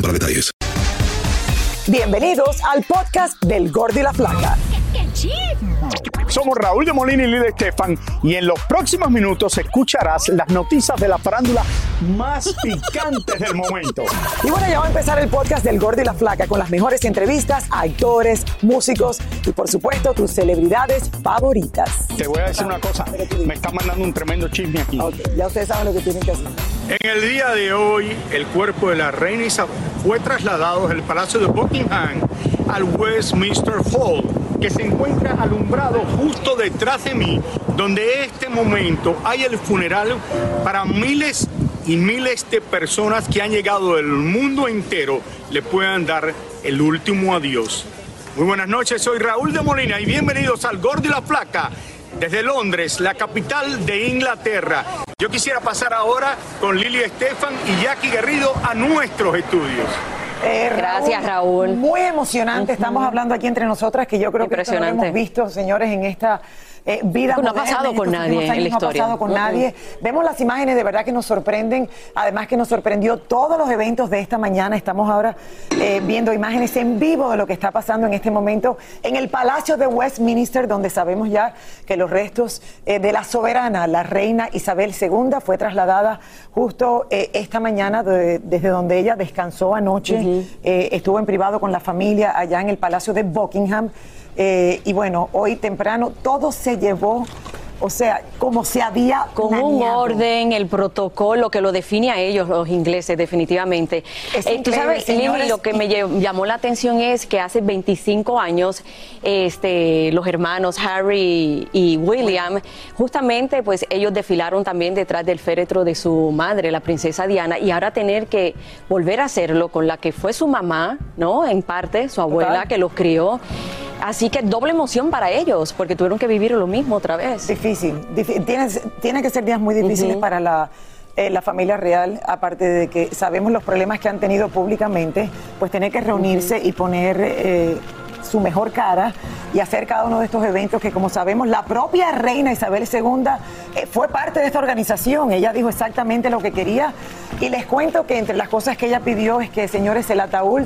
para detalles. Bienvenidos al podcast del Gordo y la Flaca. Somos Raúl de Molina y Lidia Estefan, y en los próximos minutos escucharás las noticias de la farándula más picantes del momento. Y bueno, ya va a empezar el podcast del Gordo y la Flaca con las mejores entrevistas a actores, músicos y, por supuesto, tus celebridades favoritas. Te voy a decir una cosa, me está mandando un tremendo chisme aquí. Okay, ya ustedes saben lo que tienen que hacer. En el día de hoy, el cuerpo de la reina Isabel fue trasladado del Palacio de Buckingham al Westminster Hall, que se encuentra alumbrado justo detrás de mí, donde en este momento hay el funeral para miles y miles de personas que han llegado del mundo entero, le puedan dar el último adiós. Muy buenas noches, soy Raúl de Molina y bienvenidos al Gordo y la Flaca, desde Londres, la capital de Inglaterra. Yo quisiera pasar ahora con Lidia Estefan y Jackie Guerrido a nuestros estudios. Gracias, Raúl. Muy emocionante. Estamos hablando aquí entre nosotras, que yo creo que esto no lo hemos visto, señores, en esta vida moderna. No ha pasado con nadie en la historia. No ha pasado con nadie. Vemos las imágenes, de verdad que nos sorprenden. Además que nos sorprendió todos los eventos de esta mañana. Estamos ahora viendo imágenes en vivo de lo que está pasando en este momento en el Palacio de Westminster, donde sabemos ya que los restos de la soberana, la reina Isabel II, fue trasladada justo esta mañana desde donde ella descansó anoche. Estuvo en privado con la familia allá en el Palacio de Buckingham. Y bueno, hoy temprano todo se llevó, o sea, como se había planeado. Con un orden, el protocolo que lo define a ellos, los ingleses, definitivamente. Tú sabes, Lili, lo que me llamó la atención es que hace 25 años los hermanos Harry y William, justamente pues ellos desfilaron también detrás del féretro de su madre, la princesa Diana, y ahora tener que volver a hacerlo con la que fue su mamá, ¿no? En parte, su abuela, total, que los crió. Así que doble emoción para ellos, porque tuvieron que vivir lo mismo otra vez. Difícil. Tienen que ser días muy difíciles para la familia real, aparte de que sabemos los problemas que han tenido públicamente, pues tener que reunirse y poner su mejor cara y hacer cada uno de estos eventos que, como sabemos, la propia reina Isabel II fue parte de esta organización. Ella dijo exactamente lo que quería, y les cuento que entre las cosas que ella pidió es que, señores, el ataúd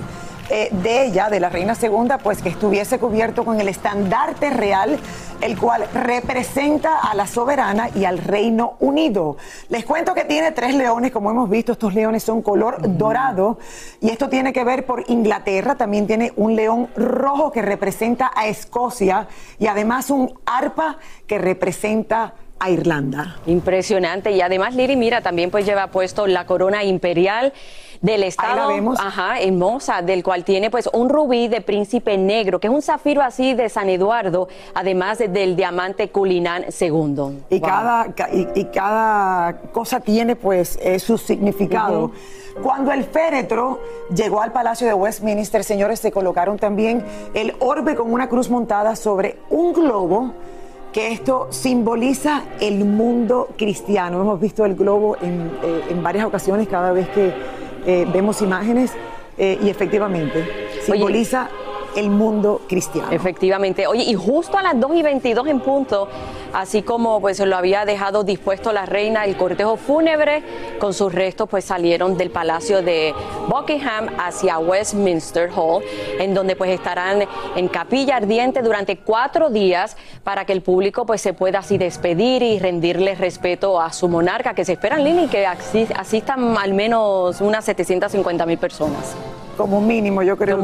de ella, de la reina segunda, pues que estuviese cubierto con el estandarte real, el cual representa a la soberana y al Reino Unido. Les cuento que tiene 3 leones, como hemos visto. Estos leones son color dorado, y esto tiene que ver por Inglaterra. También tiene un león rojo que representa a Escocia, y además un arpa que representa a Irlanda. Impresionante. Y además, Liri, mira, también pues lleva puesto la corona imperial del estado, hermosa, del cual tiene pues un rubí de príncipe negro, que es un zafiro así de San Eduardo, además del diamante Cullinan II. Y cada cosa tiene pues su significado. Cuando el féretro llegó al Palacio de Westminster, señores, se colocaron también el orbe con una cruz montada sobre un globo, que esto simboliza el mundo cristiano. Hemos visto el globo en varias ocasiones cada vez que vemos imágenes, y efectivamente simboliza el mundo cristiano. Efectivamente. Oye, y justo a las 2:22 en punto, así como pues lo había dejado dispuesto la reina, el cortejo fúnebre con sus restos pues salieron del Palacio de Buckingham hacia Westminster Hall, en donde pues estarán en capilla ardiente durante 4 días para que el público pues se pueda así despedir y rendirle respeto a su monarca, que se espera en línea y que asistan al menos unas 750.000 personas. Como mínimo, yo creo,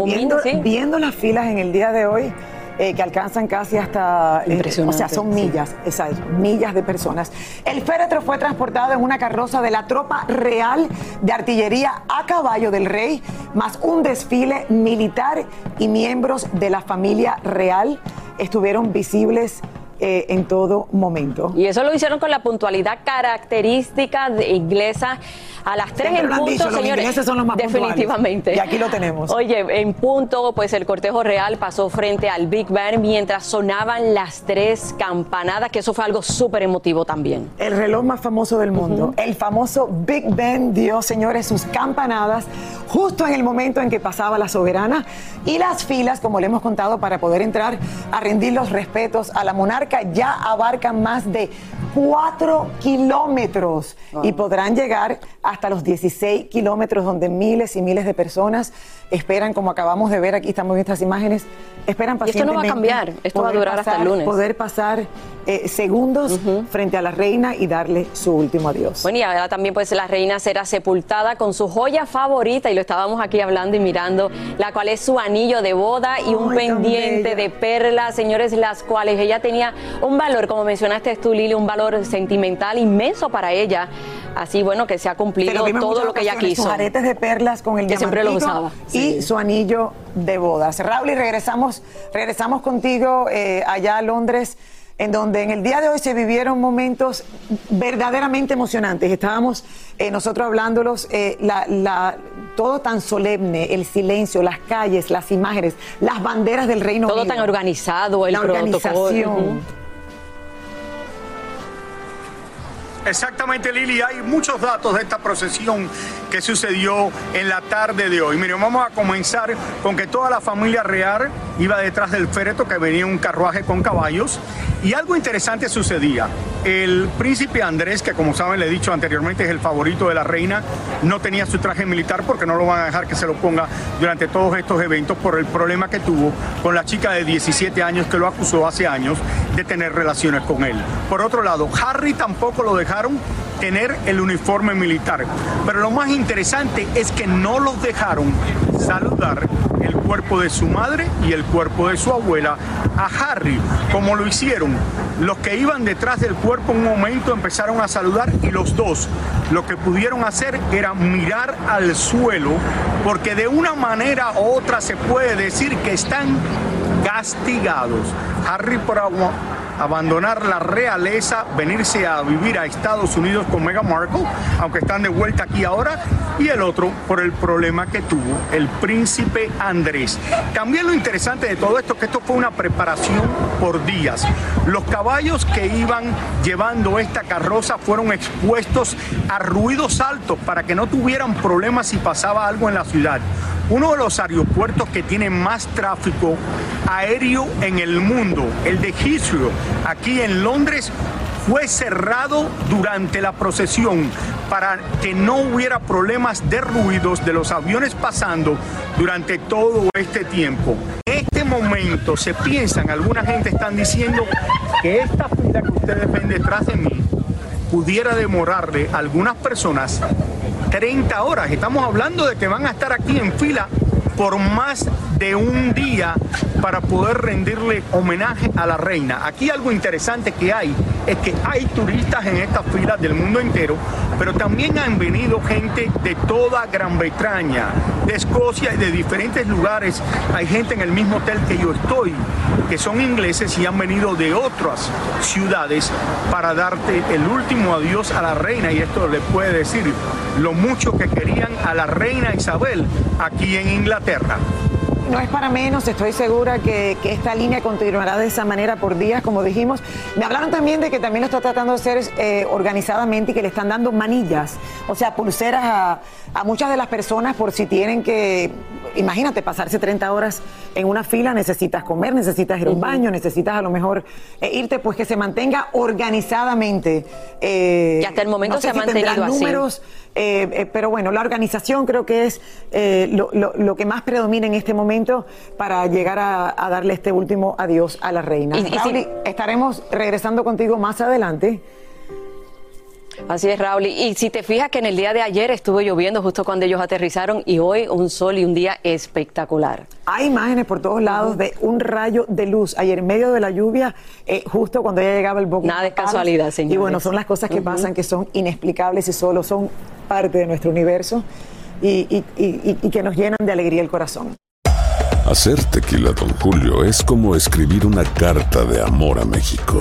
viendo las filas en el día de hoy, que alcanzan casi hasta... Impresionante. O sea, son millas, exacto, millas de personas. El féretro fue transportado en una carroza de la Tropa Real de Artillería a caballo del rey, más un desfile militar, y miembros de la familia real estuvieron visibles en todo momento. Y eso lo hicieron con la puntualidad característica de inglesa. A las 3 en punto, señores, definitivamente. Y aquí lo tenemos. Oye, en punto, pues el cortejo real pasó frente al Big Ben mientras sonaban las 3 campanadas, que eso fue algo súper emotivo también. El reloj más famoso del mundo, el famoso Big Ben, dio, señores, sus campanadas justo en el momento en que pasaba la soberana, y las filas, como le hemos contado, para poder entrar a rendir los respetos a la monarca ya abarcan más de 4 kilómetros y podrán llegar hasta los 16 kilómetros donde miles y miles de personas esperan, como acabamos de ver, aquí estamos viendo estas imágenes, esperan pacientemente. Y esto no va a cambiar, esto va a durar hasta el lunes. Poder pasar segundos frente a la reina y darle su último adiós. Bueno, y ahora también pues la reina será sepultada con su joya favorita, y lo estábamos aquí hablando y mirando, la cual es su anillo de boda y un pendiente de perlas, señores, las cuales ella tenía un valor, como mencionaste tú, Lili, un valor sentimental inmenso para ella. Así, bueno, que se ha cumplido todo lo que ella quiso. Sus aretes de perlas con el que siempre los usaba. Y su anillo de bodas. Raúl, y regresamos contigo allá a Londres, en donde en el día de hoy se vivieron momentos verdaderamente emocionantes. Estábamos nosotros hablándolos, todo tan solemne, el silencio, las calles, las imágenes, las banderas del Reino Unido. Todo tan organizado, el protocolo. Exactamente, Lili, hay muchos datos de esta procesión que sucedió en la tarde de hoy. Miren, vamos a comenzar con que toda la familia real iba detrás del féretro, que venía un carruaje con caballos, y algo interesante sucedía. El príncipe Andrés, que como saben, le he dicho anteriormente, es el favorito de la reina, no tenía su traje militar porque no lo van a dejar que se lo ponga durante todos estos eventos por el problema que tuvo con la chica de 17 años que lo acusó hace años de tener relaciones con él. Por otro lado, Harry tampoco lo dejaron tener el uniforme militar, pero lo más interesante es que no los dejaron saludar el cuerpo de su madre y el cuerpo de su abuela a Harry, como lo hicieron los que iban detrás del cuerpo. En un momento empezaron a saludar, y los dos lo que pudieron hacer era mirar al suelo, porque de una manera u otra se puede decir que están castigados. Harry por agua abandonar la realeza, venirse a vivir a Estados Unidos con Meghan Markle, aunque están de vuelta aquí ahora, y el otro por el problema que tuvo el príncipe Andrés. También lo interesante de todo esto es que esto fue una preparación por días. Los caballos que iban llevando esta carroza fueron expuestos a ruidos altos para que no tuvieran problemas si pasaba algo en la ciudad. Uno de los aeropuertos que tiene más tráfico aéreo en el mundo, el de Heathrow, aquí en Londres, fue cerrado durante la procesión para que no hubiera problemas de ruidos de los aviones pasando durante todo este tiempo. En este momento se piensan, alguna gente están diciendo que esta fila que ustedes ven detrás de mí pudiera demorarle a algunas personas 30 horas. Estamos hablando de que van a estar aquí en fila por más de un día para poder rendirle homenaje a la reina. Aquí algo interesante que hay es que hay turistas en estas filas del mundo entero, pero también han venido gente de toda Gran Bretaña, de Escocia y de diferentes lugares. Hay gente en el mismo hotel que yo estoy, que son ingleses y han venido de otras ciudades para darte el último adiós a la reina, y esto le puede decir lo mucho que querían a la reina Isabel aquí en Inglaterra. no es para menos, estoy segura que esta línea continuará de esa manera por días, como dijimos. Me hablaron también de que también lo está tratando de hacer organizadamente y que le están dando manillas, o sea, pulseras a muchas de las personas por si tienen que, imagínate, pasarse 30 horas en una fila, necesitas comer, necesitas ir a un baño, necesitas a lo mejor irte, pues que se mantenga organizadamente. Que hasta el momento no sé se ha mantenido así. Números, pero bueno, la organización creo que es lo que más predomina en este momento para llegar a darle este último adiós a la reina. Raúl, estaremos regresando contigo más adelante. Así es, Raúl. Y si te fijas que en el día de ayer estuvo lloviendo justo cuando ellos aterrizaron y hoy un sol y un día espectacular. Hay imágenes por todos lados de un rayo de luz ayer en medio de la lluvia, justo cuando ya llegaba el Buckingham. Nada es casualidad, señor. Y bueno, son las cosas que pasan, que son inexplicables y solo son parte de nuestro universo y que nos llenan de alegría el corazón. Hacer tequila Don Julio es como escribir una carta de amor a México.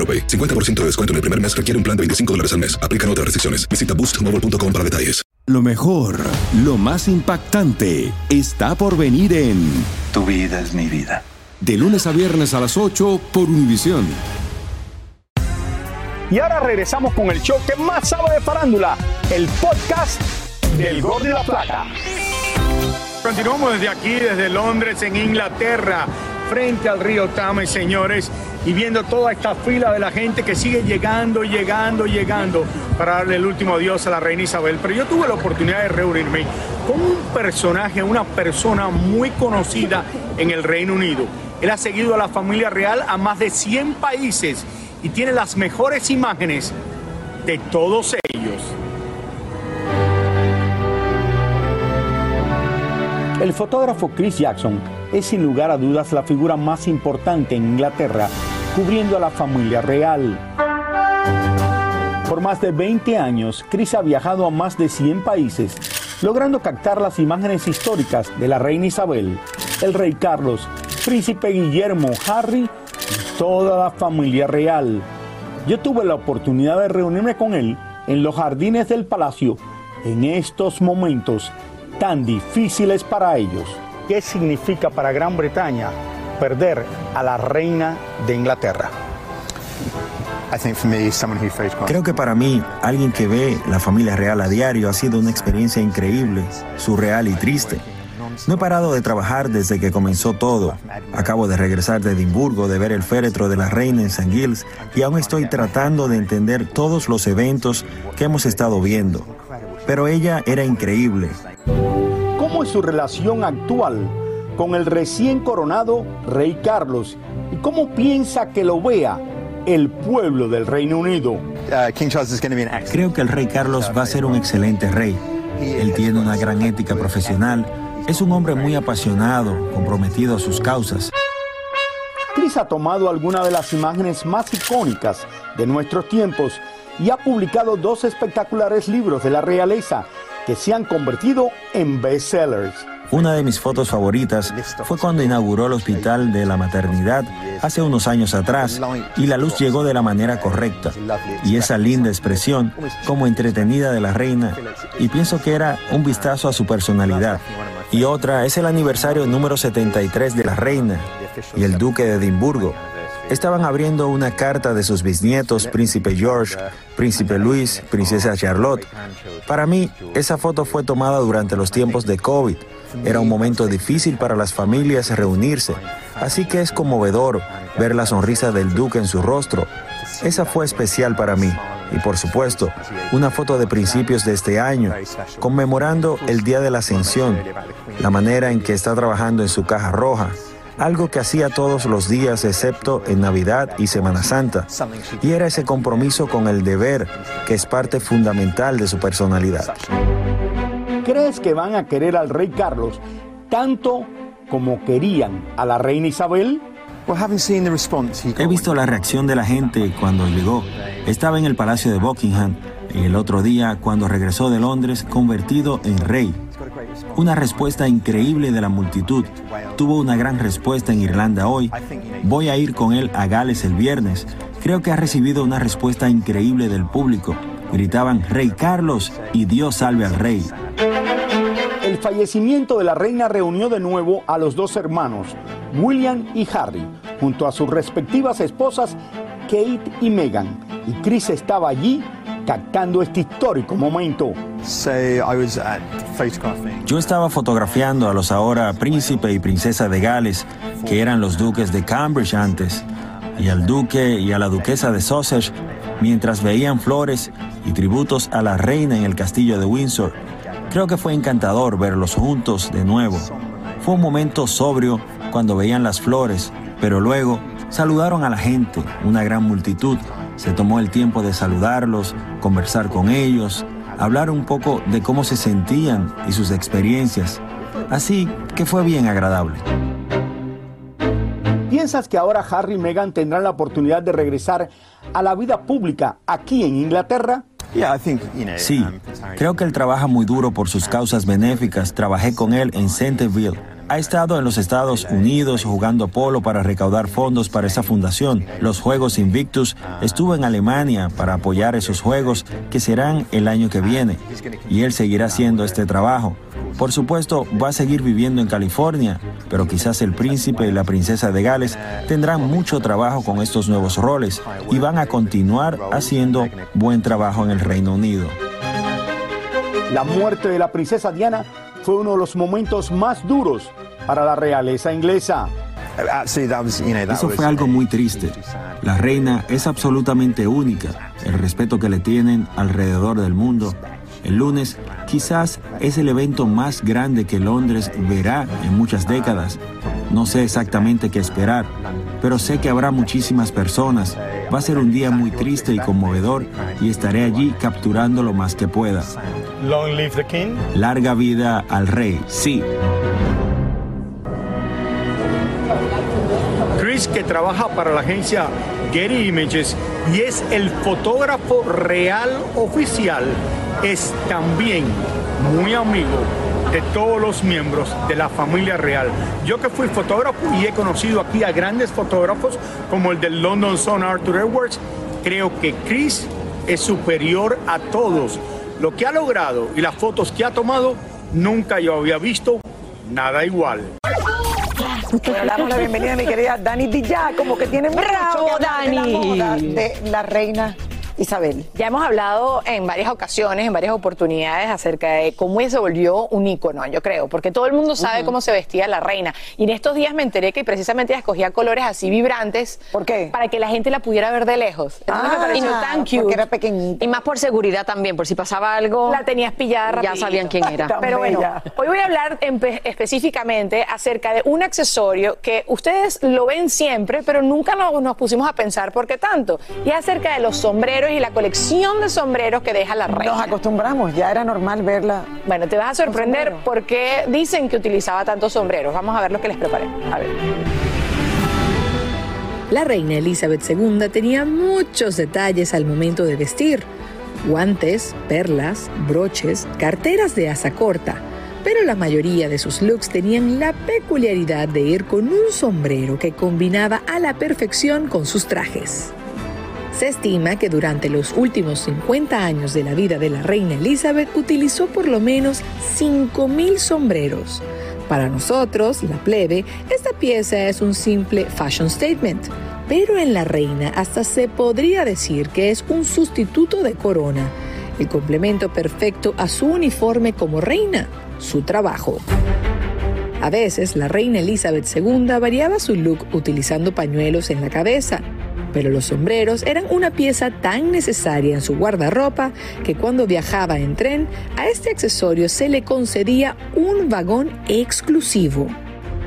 50% de descuento en el primer mes, requiere un plan de $25 al mes. Aplican otras restricciones. Visita boostmobile.com para detalles. Lo mejor, lo más impactante, está por venir en Tu vida es mi vida. De lunes a viernes a las 8 por Univisión. Y ahora regresamos con el show que más sabe de farándula, el podcast del Gordo y la Flaca. Continuamos desde aquí, desde Londres, en Inglaterra, frente al río Thames, señores, y viendo toda esta fila de la gente que sigue llegando para darle el último adiós a la reina Isabel. Pero yo tuve la oportunidad de reunirme con un personaje, una persona muy conocida en el Reino Unido. Él ha seguido a la familia real a más de 100 países y tiene las mejores imágenes de todos ellos. El fotógrafo Chris Jackson es sin lugar a dudas la figura más importante en Inglaterra, cubriendo a la familia real. Por más de 20 años, Chris ha viajado a más de 100 países, logrando captar las imágenes históricas de la reina Isabel, el rey Carlos, príncipe Guillermo, Harry y toda la familia real. Yo tuve la oportunidad de reunirme con él en los jardines del palacio, en estos momentos tan difíciles para ellos. ¿Qué significa para Gran Bretaña perder a la reina de Inglaterra? Creo que para mí, alguien que ve la familia real a diario, ha sido una experiencia increíble, surreal y triste. No he parado de trabajar desde que comenzó todo. Acabo de regresar de Edimburgo, de ver el féretro de la reina en St. Giles, y aún estoy tratando de entender todos los eventos que hemos estado viendo. Pero ella era increíble. ¿Cómo es su relación actual con el recién coronado rey Carlos? ¿Y cómo piensa que lo vea el pueblo del Reino Unido? Creo que el rey Carlos va a ser un excelente rey. Él tiene una gran ética profesional. Es un hombre muy apasionado, comprometido a sus causas. Chris ha tomado algunas de las imágenes más icónicas de nuestros tiempos y ha publicado 2 espectaculares libros de la realeza que se han convertido en bestsellers. Una de mis fotos favoritas fue cuando inauguró el hospital de la maternidad hace unos años atrás y la luz llegó de la manera correcta y esa linda expresión como entretenida de la reina, y pienso que era un vistazo a su personalidad. Y otra es el aniversario número 73 de la reina y el duque de Edimburgo. Estaban abriendo una carta de sus bisnietos, Príncipe George, Príncipe Luis, Princesa Charlotte. Para mí, esa foto fue tomada durante los tiempos de COVID. Era un momento difícil para las familias reunirse, así que es conmovedor ver la sonrisa del duque en su rostro. Esa fue especial para mí. Y por supuesto, una foto de principios de este año, conmemorando el Día de la Ascensión, la manera en que está trabajando en su caja roja, algo que hacía todos los días excepto en Navidad y Semana Santa, y era ese compromiso con el deber que es parte fundamental de su personalidad. ¿Crees que van a querer al rey Carlos tanto como querían a la reina Isabel? He visto la reacción de la gente cuando llegó. Estaba en el Palacio de Buckingham y el otro día cuando regresó de Londres convertido en rey. Una respuesta increíble de la multitud. Tuvo una gran respuesta en Irlanda hoy. Voy a ir con él a Gales el viernes. Creo que ha recibido una respuesta increíble del público. Gritaban Rey Carlos y Dios salve al rey. El fallecimiento de la reina reunió de nuevo a los dos hermanos, William y Harry, junto a sus respectivas esposas, Kate y Meghan. Y Chris estaba allí captando este histórico momento. Yo estaba fotografiando a los ahora príncipe y princesa de Gales, que eran los duques de Cambridge antes, y al duque y a la duquesa de Sussex, mientras veían flores y tributos a la reina en el castillo de Windsor. Creo que fue encantador verlos juntos de nuevo. Fue un momento sobrio cuando veían las flores, pero luego saludaron a la gente, una gran multitud. Se tomó el tiempo de saludarlos, conversar con ellos, hablar un poco de cómo se sentían y sus experiencias. Así que fue bien agradable. ¿Piensas que ahora Harry y Meghan tendrán la oportunidad de regresar a la vida pública aquí en Inglaterra? Sí, creo que él trabaja muy duro por sus causas benéficas. Trabajé con él en Centerville. Ha estado en los Estados Unidos jugando polo para recaudar fondos para esa fundación. Los Juegos Invictus. Estuvo en Alemania para apoyar esos juegos que serán el año que viene. Y él seguirá haciendo este trabajo. Por supuesto, va a seguir viviendo en California, pero quizás el príncipe y la princesa de Gales tendrán mucho trabajo con estos nuevos roles y van a continuar haciendo buen trabajo en el Reino Unido. La muerte de la princesa Diana fue uno de los momentos más duros para la realeza inglesa. Eso fue algo muy triste. La reina es absolutamente única. El respeto que le tienen alrededor del mundo. El lunes quizás es el evento más grande que Londres verá en muchas décadas. No sé exactamente qué esperar, pero sé que habrá muchísimas personas. Va a ser un día muy triste y conmovedor y estaré allí capturando lo más que pueda. Long live the king. Larga vida al rey, sí. Chris, que trabaja para la agencia Getty Images y es el fotógrafo real oficial, es también muy amigo de todos los miembros de la familia real. Yo que fui fotógrafo y he conocido aquí a grandes fotógrafos como el del London Sun Arthur Edwards, creo que Chris es superior a todos. Lo que ha logrado y las fotos que ha tomado, nunca yo había visto nada igual. Le damos la bienvenida a mi querida Dani Villacé, como que tiene mucho que Dani. La moda de la reina Isabel. Ya hemos hablado en varias ocasiones, en varias oportunidades, acerca de cómo ella se volvió un ícono, yo creo, porque todo el mundo sabe cómo se vestía la reina. Y en estos días me enteré que precisamente ella escogía colores así vibrantes. ¿Por qué? Para que la gente la pudiera ver de lejos. Entonces me pareció tan cute. Porque era pequeñita. Y más por seguridad también, por si pasaba algo. La tenías pillada rapidito. Ya sabían quién era. Pero bueno, hoy voy a hablar específicamente acerca de un accesorio que ustedes lo ven siempre, pero nunca nos pusimos a pensar por qué tanto. Y es acerca de los sombreros y la colección de sombreros que deja la reina. Nos acostumbramos, ya era normal verla. Bueno, te vas a sorprender porque dicen que utilizaba tantos sombreros. Vamos a ver lo que les preparé. A ver. La reina Elizabeth II tenía muchos detalles al momento de vestir. Guantes, perlas, broches, carteras de asa corta. Pero la mayoría de sus looks tenían la peculiaridad de ir con un sombrero que combinaba a la perfección con sus trajes. Se estima que durante los últimos 50 años de la vida de la reina Elizabeth utilizó por lo menos 5.000 sombreros. Para nosotros, la plebe, esta pieza es un simple fashion statement, pero en la reina hasta se podría decir que es un sustituto de corona, el complemento perfecto a su uniforme como reina, su trabajo. A veces, la reina Elizabeth II variaba su look utilizando pañuelos en la cabeza. pero los sombreros eran una pieza tan necesaria en su guardarropa que cuando viajaba en tren, a este accesorio se le concedía un vagón exclusivo.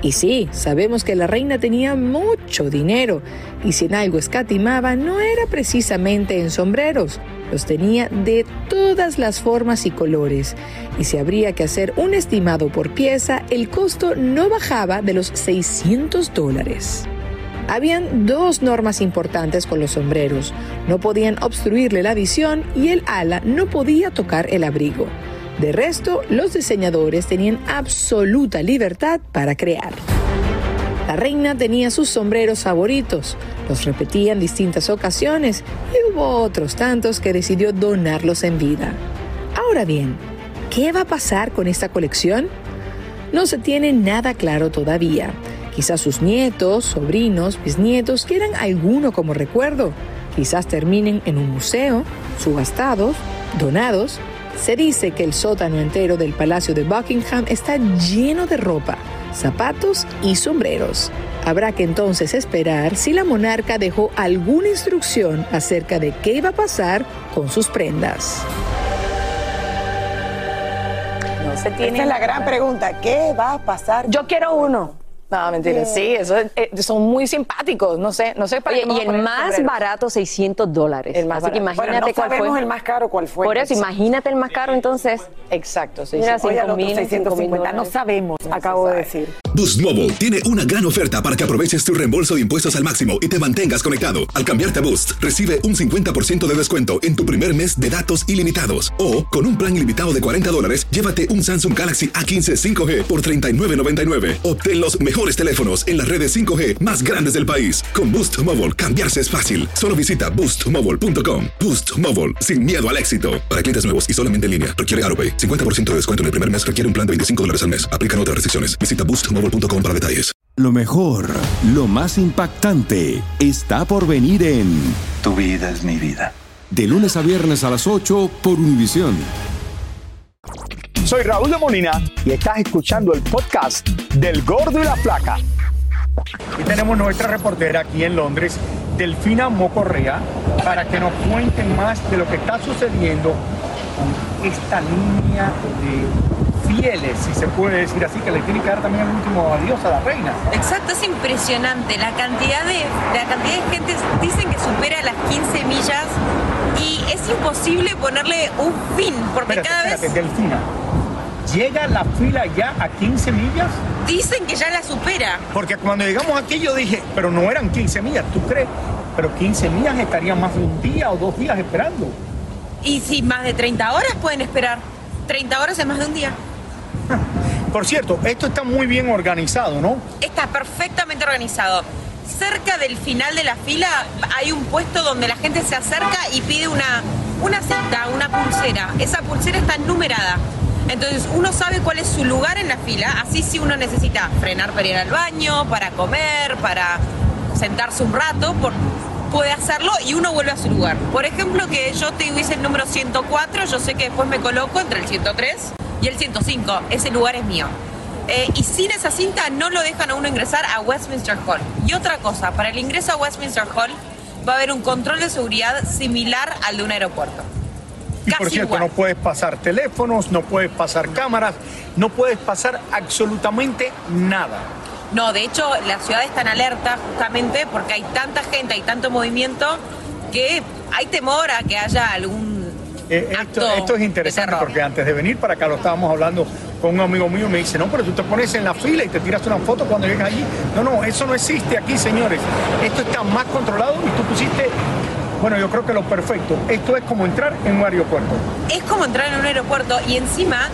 Y sí, sabemos que la reina tenía mucho dinero, y si en algo escatimaba no era precisamente en sombreros, los tenía de todas las formas y colores, y si habría que hacer un estimado por pieza, el costo no bajaba de los $600. Habían dos normas importantes con los sombreros: no podían obstruirle la visión y el ala no podía tocar el abrigo. De resto, los diseñadores tenían absoluta libertad para crear. La reina tenía sus sombreros favoritos, los repetía en distintas ocasiones y hubo otros tantos que decidió donarlos en vida. Ahora bien, ¿qué va a pasar con esta colección? No se tiene nada claro todavía. Quizás sus nietos, sobrinos, bisnietos quieran alguno como recuerdo. Quizás terminen en un museo, subastados, donados. Se dice que el sótano entero del Palacio de Buckingham está lleno de ropa, zapatos y sombreros. Habrá que entonces esperar si la monarca dejó alguna instrucción acerca de qué iba a pasar con sus prendas. No se tiene. Esta es la gran pregunta, ¿qué va a pasar? Yo quiero uno. No, mentira, sí, eso, son muy simpáticos, no sé para qué. Y el más barato, $600. El más Así barato. Que imagínate, bueno, no cuál sabemos fue. El más caro cuál fue. Por eso, imagínate el más caro, entonces. Exacto, 650. No sabemos, acabo de decir. Boost Mobile tiene una gran oferta para que aproveches tu reembolso de impuestos al máximo y te mantengas conectado. Al cambiarte a Boost, recibe un 50% de descuento en tu primer mes de datos ilimitados. O, con un plan ilimitado de $40, llévate un Samsung Galaxy A15 5G por $39.99. Obtén los mejores teléfonos en las redes 5G más grandes del país. Con Boost Mobile, cambiarse es fácil. Solo visita boostmobile.com. Boost Mobile, sin miedo al éxito. Para clientes nuevos y solamente en línea, requiere AutoPay. 50% de descuento en el primer mes requiere un plan de $25 al mes. Aplican otras restricciones. Visita boostmobile.com para detalles. Lo mejor, lo más impactante, está por venir en Tu vida es mi vida. De lunes a viernes a las 8 por Univisión. Soy Raúl de Molina y estás escuchando el podcast del Gordo y la Flaca. Y tenemos nuestra reportera aquí en Londres, Delfina Mocorrea, para que nos cuente más de lo que está sucediendo con esta línea de fieles, si se puede decir así, que le tiene que dar también el último adiós a la reina. Exacto, es impresionante. La cantidad de gente, dicen que supera las 15 millas y es imposible ponerle un fin, porque espérate, Delfina. ¿Llega la fila ya a 15 millas? Dicen que ya la supera. Porque cuando llegamos aquí yo dije, pero no eran 15 millas, ¿tú crees? Pero 15 millas estarían más de un día o 2 días esperando. Y si más de 30 horas pueden esperar. 30 horas es más de un día. Por cierto, esto está muy bien organizado, ¿no? Está perfectamente organizado. Cerca del final de la fila hay un puesto donde la gente se acerca y pide una cinta, una pulsera. Esa pulsera está numerada. Entonces uno sabe cuál es su lugar en la fila, así si uno necesita frenar para ir al baño, para comer, para sentarse un rato, puede hacerlo y uno vuelve a su lugar. Por ejemplo, que yo te hubiese el número 104, yo sé que después me coloco entre el 103 y el 105, ese lugar es mío. Y sin esa cinta no lo dejan a uno ingresar a Westminster Hall. Y otra cosa, para el ingreso a Westminster Hall va a haber un control de seguridad similar al de un aeropuerto. Y por cierto, no puedes pasar teléfonos, no puedes pasar cámaras, no puedes pasar absolutamente nada. No, de hecho, la ciudad está en alerta justamente porque hay tanta gente, hay tanto movimiento que hay temor a que haya algún acto. Esto es interesante porque antes de venir para acá lo estábamos hablando con un amigo mío, me dice, no, pero tú te pones en la fila y te tiras una foto cuando llegas allí. No, eso no existe aquí, señores. Esto está más controlado y tú pusiste... Bueno, yo creo que lo perfecto. Esto es como entrar en un aeropuerto. Es como entrar en un aeropuerto y encima,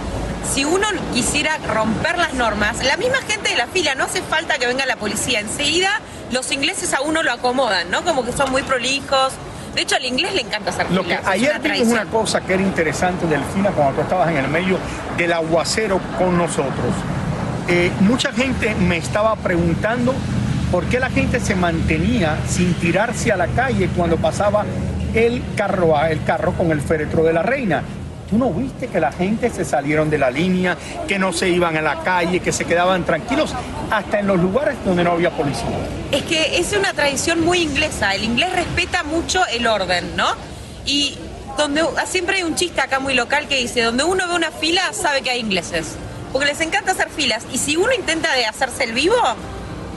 si uno quisiera romper las normas, la misma gente de la fila, no hace falta que venga la policía. Enseguida los ingleses a uno lo acomodan, ¿no? Como que son muy prolijos. De hecho, al inglés le encanta hacer lo filas. Ayer vimos una cosa que era interesante, Delfina, cuando tú estabas en el medio del aguacero con nosotros. Mucha gente me estaba preguntando... ¿Por qué la gente se mantenía sin tirarse a la calle cuando pasaba el carro con el féretro de la reina? ¿Tú no viste que la gente se salieron de la línea, que no se iban a la calle, que se quedaban tranquilos hasta en los lugares donde no había policía? Es que es una tradición muy inglesa. El inglés respeta mucho el orden, ¿no? Y donde siempre hay un chiste acá muy local que dice, donde uno ve una fila sabe que hay ingleses. Porque les encanta hacer filas. Y si uno intenta de hacerse el vivo,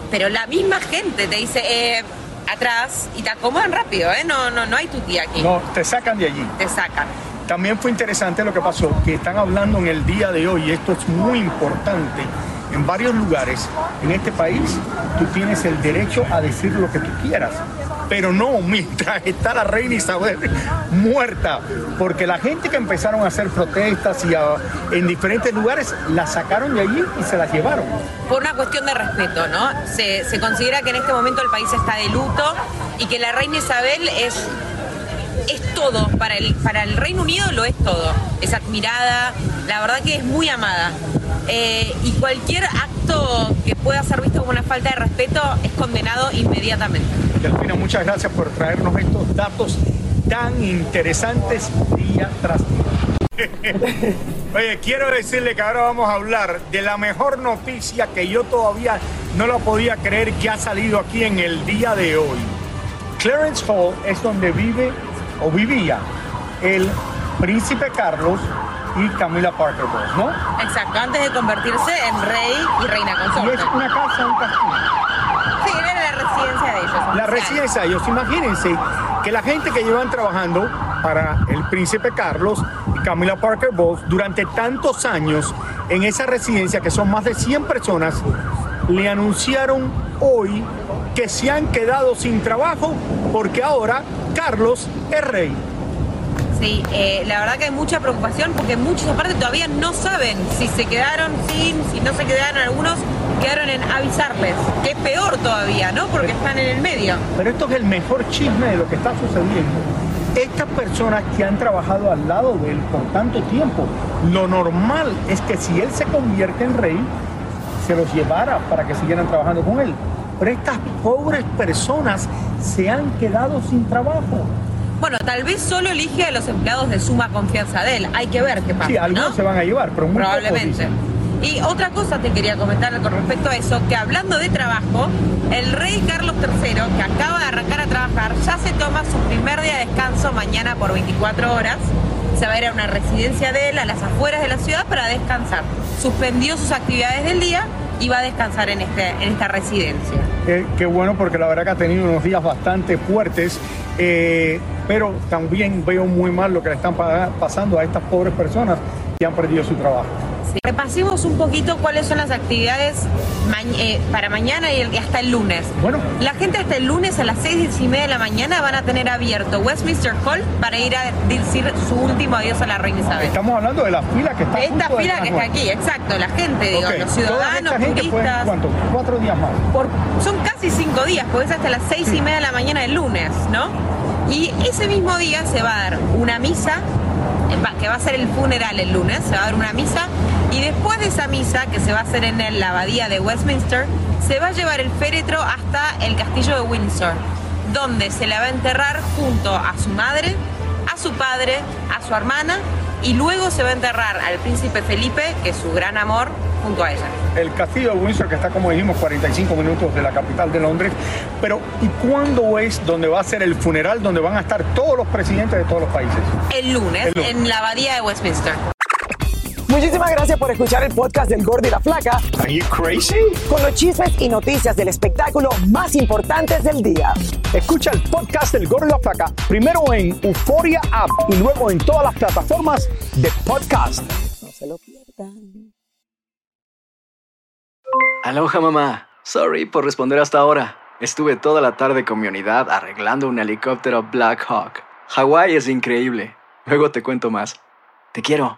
pero la misma gente te dice, atrás, y te acomodan rápido, ¿eh? No hay tutí aquí. No, te sacan de allí. Te sacan. También fue interesante lo que pasó, que están hablando en el día de hoy, y esto es muy importante, en varios lugares en este país tú tienes el derecho a decir lo que tú quieras, pero no mientras está la reina Isabel muerta, porque la gente que empezaron a hacer protestas y en diferentes lugares, la sacaron de allí y se la llevaron. Por una cuestión de respeto, ¿no? Se considera que en este momento el país está de luto y que la reina Isabel es todo, para el Reino Unido lo es todo, es admirada, la verdad que es muy amada, y cualquier acto que pueda ser visto como una falta de respeto es condenado inmediatamente. Delfina, muchas gracias por traernos estos datos tan interesantes día tras día. Oye, quiero decirle que ahora vamos a hablar de la mejor noticia que yo todavía no lo podía creer que ha salido aquí en el día de hoy. Clarence Hall es donde vive o vivía el príncipe Carlos y Camila Parker Bowles, ¿no? Exacto, antes de convertirse en rey y reina consorte. ¿Y es una casa, un castillo? Sí, era la residencia de ellos. La residencia de ellos. Imagínense que la gente que llevan trabajando para el príncipe Carlos y Camila Parker Bowles durante tantos años en esa residencia, que son más de 100 personas, le anunciaron hoy que se han quedado sin trabajo porque ahora Carlos es rey. Sí, la verdad que hay mucha preocupación porque muchos aparte todavía no saben si se quedaron si no se quedaron, algunos quedaron en avisarles, que es peor todavía, ¿no? Porque están en el medio. Pero esto es el mejor chisme de lo que está sucediendo. Estas personas que han trabajado al lado de él por tanto tiempo, lo normal es que si él se convierte en rey, se los llevara para que siguieran trabajando con él. Pero estas pobres personas se han quedado sin trabajo. Bueno, tal vez solo elige a los empleados de suma confianza de él. Hay que ver qué pasa, sí, algunos, ¿no?, se van a llevar, pero muy probablemente. Y otra cosa te quería comentar con respecto a eso, que hablando de trabajo, el rey Carlos III, que acaba de arrancar a trabajar, ya se toma su primer día de descanso mañana por 24 horas. Se va a ir a una residencia de él, a las afueras de la ciudad, para descansar. Suspendió sus actividades del día y va a descansar en esta residencia. Qué bueno, porque la verdad que ha tenido unos días bastante fuertes, pero también veo muy mal lo que le están pasando a estas pobres personas que han perdido su trabajo. Sí. Repasemos un poquito cuáles son las actividades para mañana y hasta el lunes. Bueno. La gente hasta el lunes a las 6:30 de la mañana van a tener abierto Westminster Hall para ir a decir su último adiós a la reina Isabel. Estamos hablando de la fila que está aquí. Esta fila que está aquí, exacto, la gente, digo, okay, los ciudadanos, turistas. Pueden, ¿cuánto? 4 días más. Son casi 5 días, porque es hasta las 6:30 de la mañana del lunes, ¿no? Y ese mismo día se va a dar una misa, que va a ser el funeral el lunes, se va a dar una misa, y después de esa misa, que se va a hacer en la Abadía de Westminster, se va a llevar el féretro hasta el castillo de Windsor, donde se la va a enterrar junto a su madre, a su padre, a su hermana, y luego se va a enterrar al príncipe Felipe, que es su gran amor, junto a ella. El castillo de Windsor, que está, como dijimos, 45 minutos de la capital de Londres. Pero, ¿y cuándo es donde va a ser el funeral, donde van a estar todos los presidentes de todos los países? El lunes. En la Abadía de Westminster. Muchísimas gracias por escuchar el podcast del Gordo y la Flaca. ¿Are you crazy? Con los chismes y noticias del espectáculo más importantes del día. Escucha el podcast del Gordo y la Flaca primero en Euforia App y luego en todas las plataformas de podcast. No se lo pierdan. Aloha, mamá. Sorry por responder hasta ahora. Estuve toda la tarde con mi unidad arreglando un helicóptero Black Hawk. Hawái es increíble. Luego te cuento más. Te quiero.